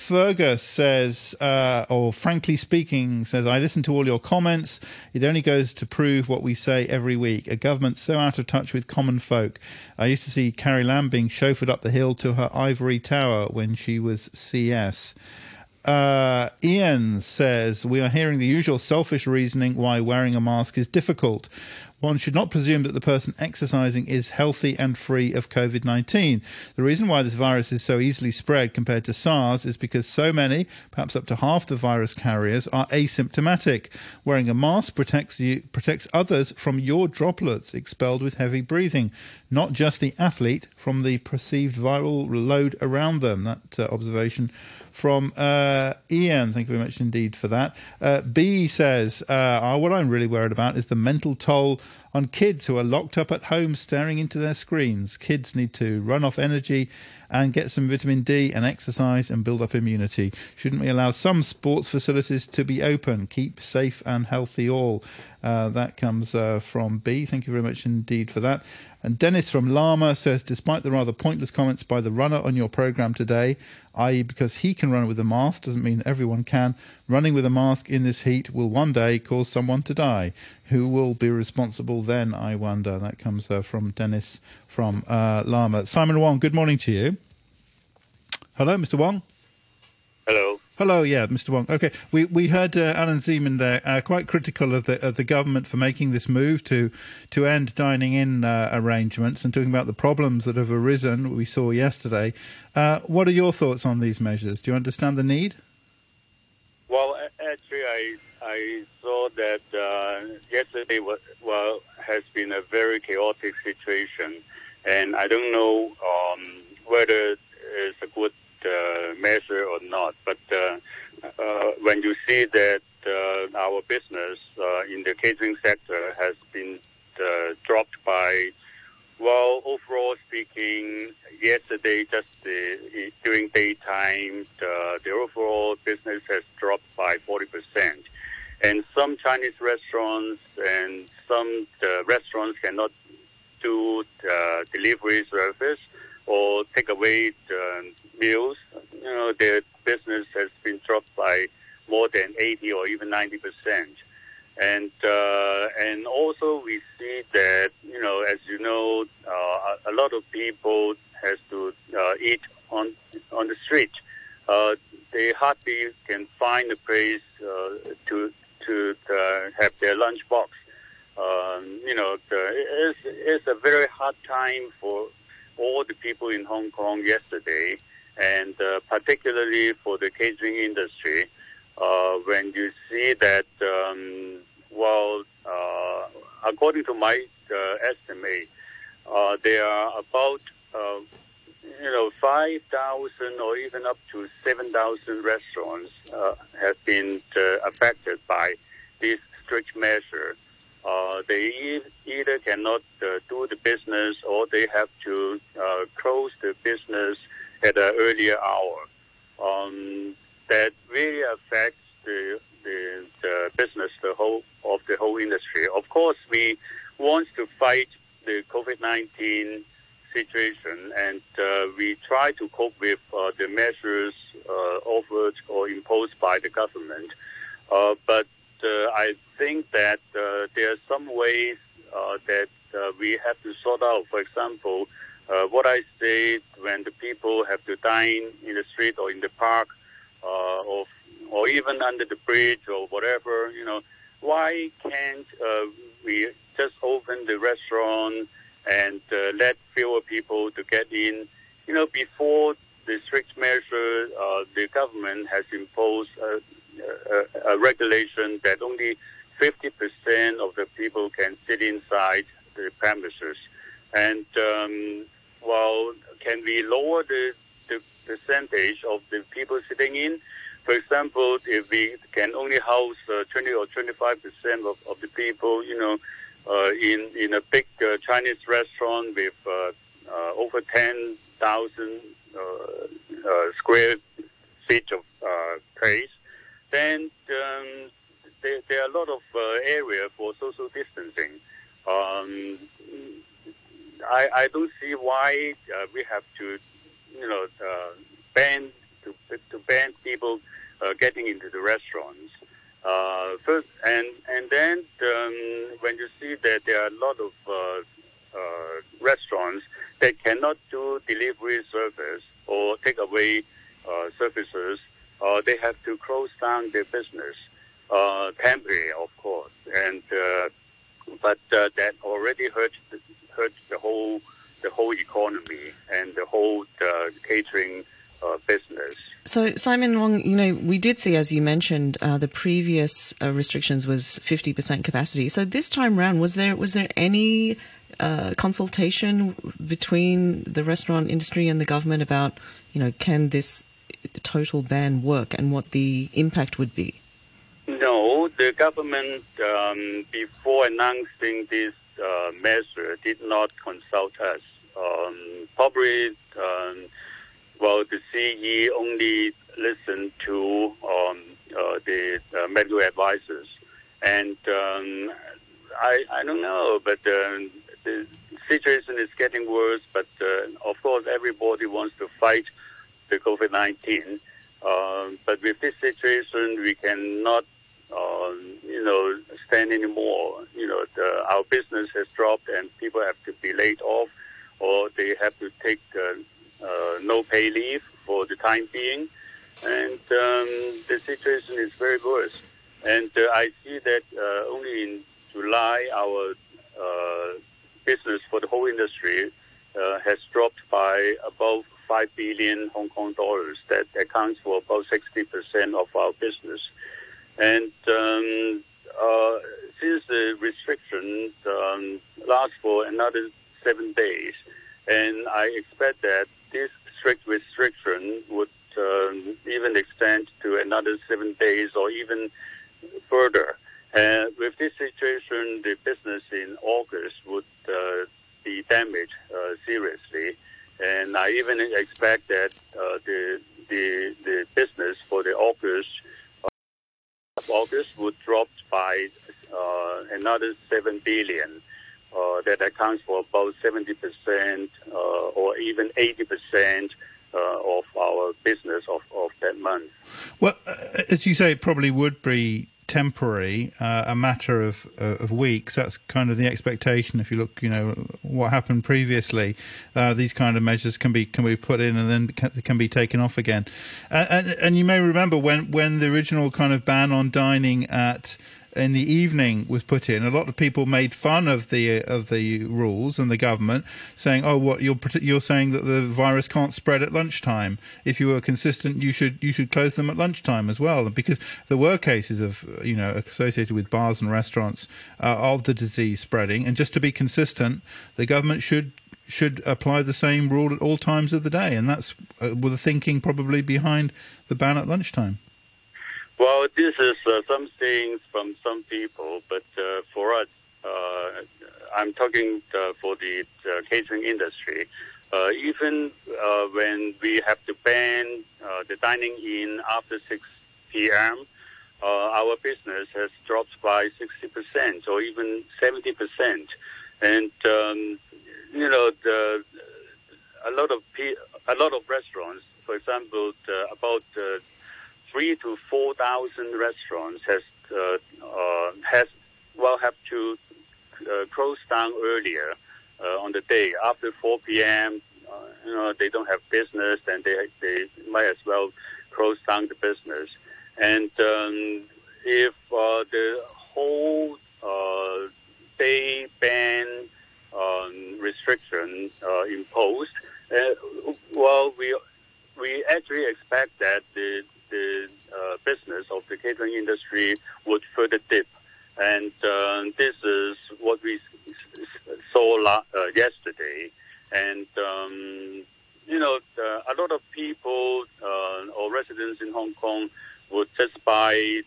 Fergus says, or frankly speaking, says, I listen to all your comments. It only goes to prove what we say every week. A government so out of touch with common folk. I used to see Carrie Lam being chauffeured up the hill to her ivory tower when she was CS. Ian says, we are hearing the usual selfish reasoning why wearing a mask is difficult. One should not presume that the person exercising is healthy and free of COVID-19. The reason why this virus is so easily spread compared to SARS is because so many, perhaps up to half the virus carriers, are asymptomatic. Wearing a mask protects others from your droplets expelled with heavy breathing, not just the athlete from the perceived viral load around them. That observation from Ian. Thank you very much indeed for that. B says, what I'm really worried about is the mental toll on kids who are locked up at home staring into their screens. Kids need to run off energy and get some vitamin D and exercise and build up immunity. Shouldn't we allow some sports facilities to be open? Keep safe and healthy all. That comes from B. Thank you very much indeed for that. And Dennis from Lama says, despite the rather pointless comments by the runner on your programme today, i.e. because he can run with a mask doesn't mean everyone can, running with a mask in this heat will one day cause someone to die. Who will be responsible then, I wonder? That comes from Dennis from Lama. Simon Wong, good morning to you. Hello, Mr Wong. Hello. Hello, yeah, Mr Wong. Okay, we heard Alan Zeman there quite critical of the government for making this move to end dining-in arrangements and talking about the problems that have arisen, we saw yesterday. What are your thoughts on these measures? Do you understand the need? Well, actually, I saw that yesterday has been a very chaotic situation, and I don't know whether it's a good measure or not, but when you see that our business in the catering sector has been dropped by, well, overall speaking, yesterday, just during daytime, the overall business has dropped by 40%. And some Chinese restaurants and some restaurants cannot do delivery service or take away meals. You know, their business has been dropped by more than 80 or even 90%. And also we see that, you know, as you know, a lot of people has to eat on the street. They hardly can find a place to have their lunchbox. You know, it's a very hard time for all the people in Hong Kong yesterday, and particularly for the catering industry, when you see that, according to my estimate, there are about 5,000 or even up to 7,000 restaurants have been affected by this strict measure. They either cannot do the business, or they have to close the business at an earlier hour. That really affects the business, the whole industry. Of course, we want to fight the COVID-19 situation, and we try to cope with the measures offered or imposed by the government. But I think that there are some ways that we have to sort out. For example, what I say when the people have to dine in the street or in the park, or even under the bridge or whatever, you know, why can't we just open the restaurant and let fewer people to get in? You know, before the strict measure, the government has imposed a regulation that only 50% of the people can sit inside the premises. And can we lower the percentage of the people sitting in? For example, if we can only house 20 or 25% of the people, you know, in a big Chinese restaurant with over 10,000 square feet of space, then there are a lot of area for social distancing. I don't see why we have to, you know, ban people getting into the restaurants. First, and then when you see that there are a lot of restaurants that cannot do delivery service or takeaway services, they have to close down their business temporarily, of course. And but that already hurts the whole economy and the whole catering business. So, Simon Wong, you know, we did see, as you mentioned, the previous restrictions was 50% capacity. So this time round, was there any consultation between the restaurant industry and the government about, you know, can this total ban work and what the impact would be? No, the government, before announcing this measure did not consult us. Probably, the CE only listened to the medical advisors. And I don't know, but the situation is getting worse. But, of course, everybody wants to fight the COVID-19. But with this situation, we cannot, stand anymore. Our business has dropped and people have to be laid off, or they have to take no pay leave for the time being. And the situation is very worse. And I see that only in July, our business for the whole industry has dropped by above 5 billion Hong Kong dollars. That accounts for about 60% of our business. And since the restrictions last for another 7 days, and I expect that this strict restriction would even extend to another 7 days or even further. With this situation, the business in August would be damaged seriously. And I even expect that the business for the August would drop by another 7 billion. That accounts for about 70% or even 80% of our business of that month. Well, as you say, it probably would be temporary, a matter of weeks. That's kind of the expectation. If you look, what happened previously, these kind of measures can be put in and then can be taken off again. And you may remember when the original kind of ban on dining in the evening was put in, a lot of people made fun of the rules and the government, saying, "Oh, what you're saying that the virus can't spread at lunchtime. If you were consistent, you should close them at lunchtime as well." And because there were cases of associated with bars and restaurants of the disease spreading, and just to be consistent, the government should apply the same rule at all times of the day, and that's the thinking probably behind the ban at lunchtime. Well, this is some sayings from some people, but for us, I'm talking for the catering industry. Even when we have to ban the dining in after 6 p.m., our business has dropped by 60% or even 70%. And, a lot of restaurants, for example, about 3,000 to 4,000 restaurants have to close down earlier on the day after 4 p.m. They don't have business, and they might as well close down the business. And if the whole day ban restriction imposed, we actually expect that the business of the catering industry would further dip. And this is what we saw yesterday. And, a lot of people or residents in Hong Kong would just buy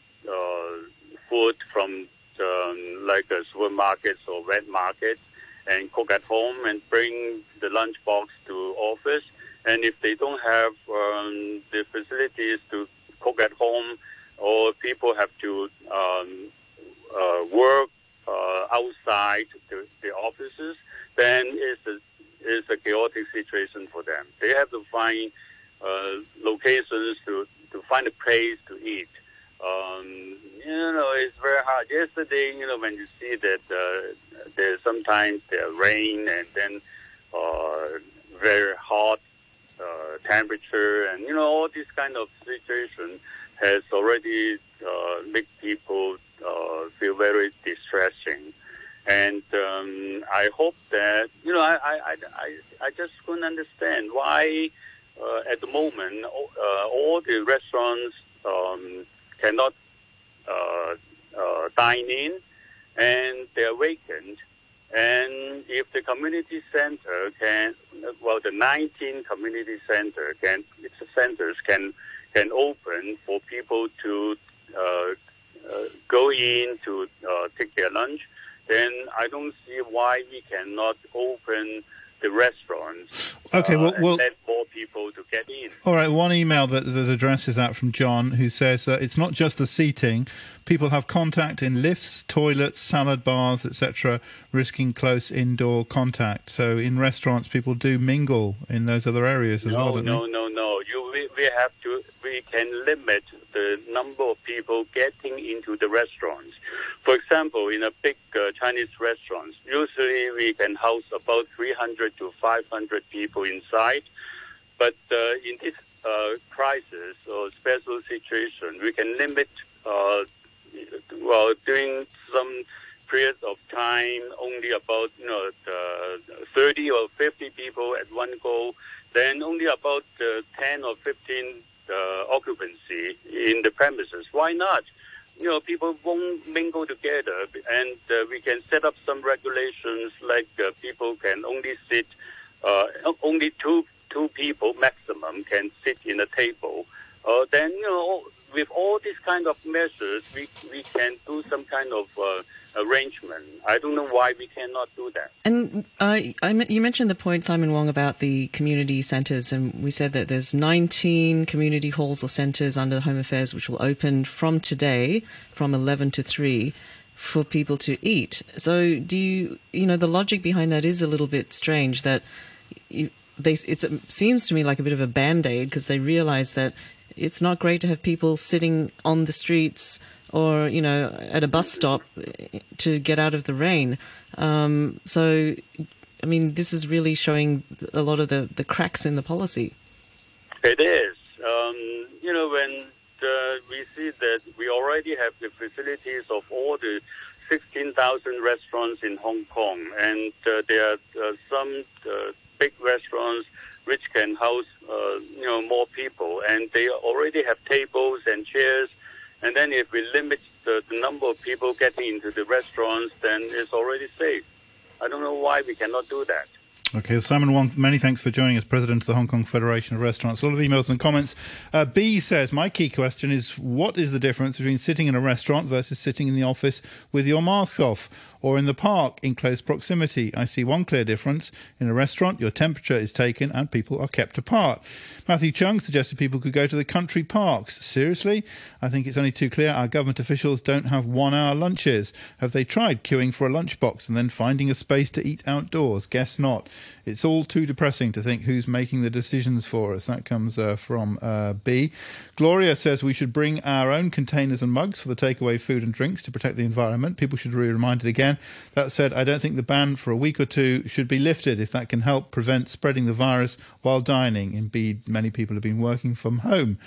food from supermarkets or wet markets and cook at home and bring the lunchbox to office. And if they don't have the facilities to cook at home, or people have to work outside the offices, then it's a chaotic situation for them. They have to find locations to find a place to eat. It's very hard. Yesterday, when you see that sometimes there's rain and then very hot temperature, and all this kind of situation has already made people feel very distressing. And I hope that I just couldn't understand why at the moment all the restaurants cannot dine in, and they're vacant. And if the community center the 19 community centers can open for people to go in to take their lunch, then I don't see why he cannot open the restaurants and let more people to get in. All right, one email that addresses that from John, who says it's not just the seating. People have contact in lifts, toilets, salad bars, etc., risking close indoor contact. So in restaurants, people do mingle in those other areas as well, don't they? No. We can limit the number of people getting into the restaurants. For example, in a big Chinese restaurant, usually we can house about 300 to 500 people inside. But in this crisis or special situation, we can limit, during some period of time, only about 30 or 50 people at one go, then only about 10 or 15 occupancy in the premises. Why not? People won't mingle together, and we can set up some regulations like people can only sit, only two people maximum can sit in a table. Then, with all these kind of measures, we can do some kind of arrangement. I don't know why we cannot do that. And you mentioned the point, Simon Wong, about the community centres, and we said that there's 19 community halls or centres under Home Affairs which will open from today, from 11 to 3, for people to eat. So do you the logic behind that is a little bit strange, that it seems to me like a bit of a Band-Aid, because they realise that it's not great to have people sitting on the streets or, at a bus stop to get out of the rain. So, I mean, this is really showing a lot of the cracks in the policy. It is. When we see that we already have the facilities of all the 16,000 restaurants in Hong Kong, and there are some big restaurants which can house, more people. And they already have tables and chairs. And then if we limit the number of people getting into the restaurants, then it's already safe. I don't know why we cannot do that. Okay, Simon Wong, many thanks for joining us, President of the Hong Kong Federation of Restaurants. All of the emails and comments. B says, my key question is, what is the difference between sitting in a restaurant versus sitting in the office with your mask off, or in the park in close proximity? I see one clear difference. In a restaurant, your temperature is taken and people are kept apart. Matthew Chung suggested people could go to the country parks. Seriously? I think it's only too clear our government officials don't have 1 hour lunches. Have they tried queuing for a lunchbox and then finding a space to eat outdoors? Guess not. It's all too depressing to think who's making the decisions for us. That comes from B. Gloria says we should bring our own containers and mugs for the takeaway food and drinks to protect the environment. People should be reminded again. That said, I don't think the ban for a week or two should be lifted if that can help prevent spreading the virus while dining. Indeed, many people have been working from home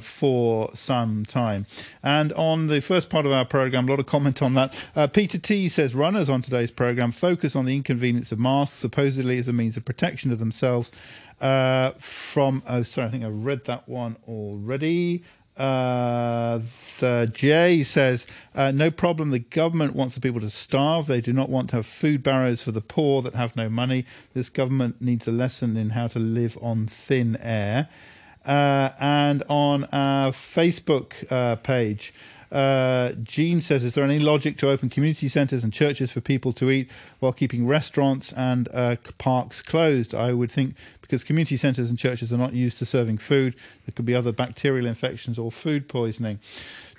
for some time. And on the first part of our programme, a lot of comment on that. Peter T says, runners on today's programme focus on the inconvenience of masks, supposedly as a means of protection of themselves I think I've read that one already. Jay says, no problem. The government wants the people to starve. They do not want to have food barrows for the poor that have no money. This government needs a lesson in how to live on thin air. And on our Facebook page, Jean says, is there any logic to open community centres and churches for people to eat while keeping restaurants and parks closed? I would think, because community centres and churches are not used to serving food, there could be other bacterial infections or food poisoning.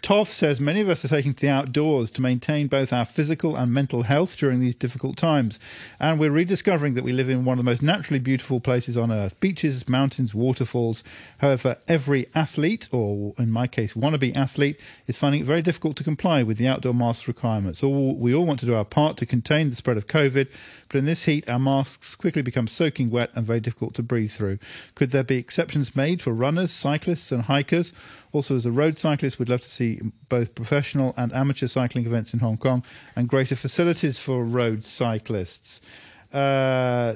Toff says, many of us are taking to the outdoors to maintain both our physical and mental health during these difficult times. And we're rediscovering that we live in one of the most naturally beautiful places on earth. Beaches, mountains, waterfalls. However, every athlete, or in my case, wannabe athlete, is finding it very difficult to comply with the outdoor mask requirements. We all want to do our part to contain the spread of COVID, but in this heat, our masks quickly become soaking wet and very difficult to breathe through. Could there be exceptions made for runners, cyclists and hikers? Also, as a road cyclist, we'd love to see both professional and amateur cycling events in Hong Kong and greater facilities for road cyclists.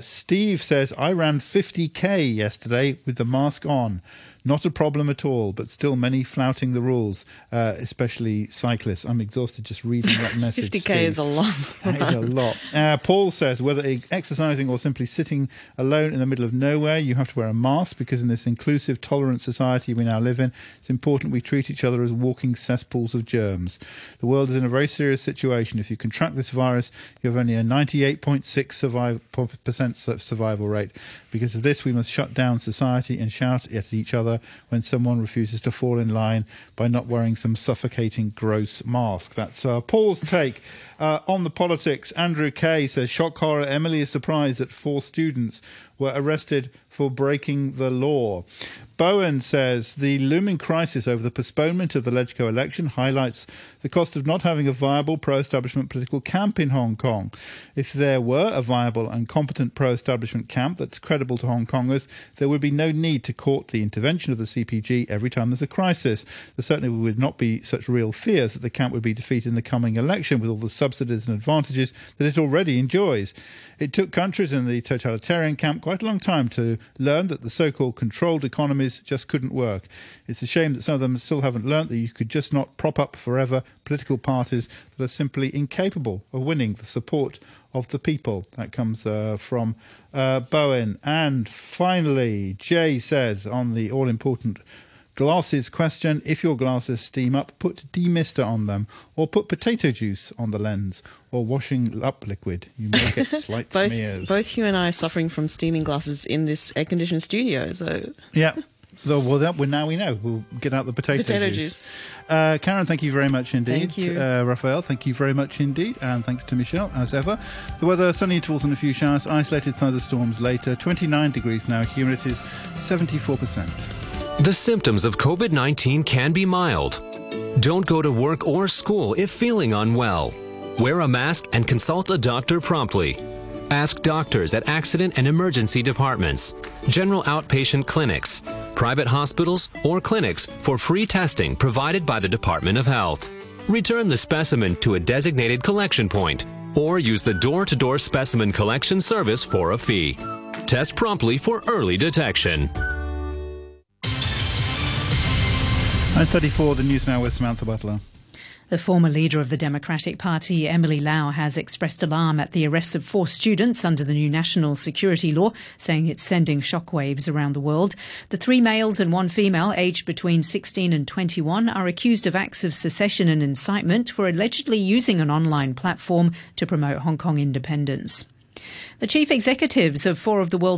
Steve says, I ran 50k yesterday with the mask on. Not a problem at all, but still many flouting the rules, especially cyclists. I'm exhausted just reading that message. 50K Steve. Is a lot. That is a lot. Paul says, whether exercising or simply sitting alone in the middle of nowhere, you have to wear a mask because in this inclusive, tolerant society we now live in, it's important we treat each other as walking cesspools of germs. The world is in a very serious situation. If you contract this virus, you have only a 98.6% survival rate. Because of this, we must shut down society and shout at each other when someone refuses to fall in line by not wearing some suffocating gross mask. That's Paul's take on the politics. Andrew Kay says, shock horror, Emily is surprised that 4 students were arrested for breaking the law. Bowen says, the looming crisis over the postponement of the LegCo election highlights the cost of not having a viable pro-establishment political camp in Hong Kong. If there were a viable and competent pro-establishment camp that's credible to Hong Kongers, there would be no need to court the intervention of the CPG every time there's a crisis. There certainly would not be such real fears that the camp would be defeated in the coming election with all the subsidies and advantages that it already enjoys. It took countries in the totalitarian camp quite a long time to learn that the so-called controlled economy just couldn't work. It's a shame that some of them still haven't learnt that you could just not prop up forever political parties that are simply incapable of winning the support of the people. That comes from Bowen. And finally, Jay says on the all-important glasses question, if your glasses steam up, put demister on them or put potato juice on the lens or washing up liquid. You may get slight smears. Both you and I are suffering from steaming glasses in this air-conditioned studio. So yeah. Well, that, now we know. We'll get out the potato juice. Karen, thank you very much indeed. Thank you. Raphael, thank you very much indeed. And thanks to Michelle, as ever. The weather, sunny intervals and a few showers, isolated thunderstorms later. 29 degrees now, humidity is 74%. The symptoms of COVID-19 can be mild. Don't go to work or school if feeling unwell. Wear a mask and consult a doctor promptly. Ask doctors at accident and emergency departments, general outpatient clinics, private hospitals or clinics for free testing provided by the Department of Health. Return the specimen to a designated collection point or use the door-to-door specimen collection service for a fee. Test promptly for early detection. 9:34, the news now with Samantha Butler. The former leader of the Democratic Party, Emily Lau, has expressed alarm at the arrests of 4 students under the new national security law, saying it's sending shockwaves around the world. The 3 males and 1 female, aged between 16 and 21, are accused of acts of secession and incitement for allegedly using an online platform to promote Hong Kong independence. The chief executives of 4 of the world's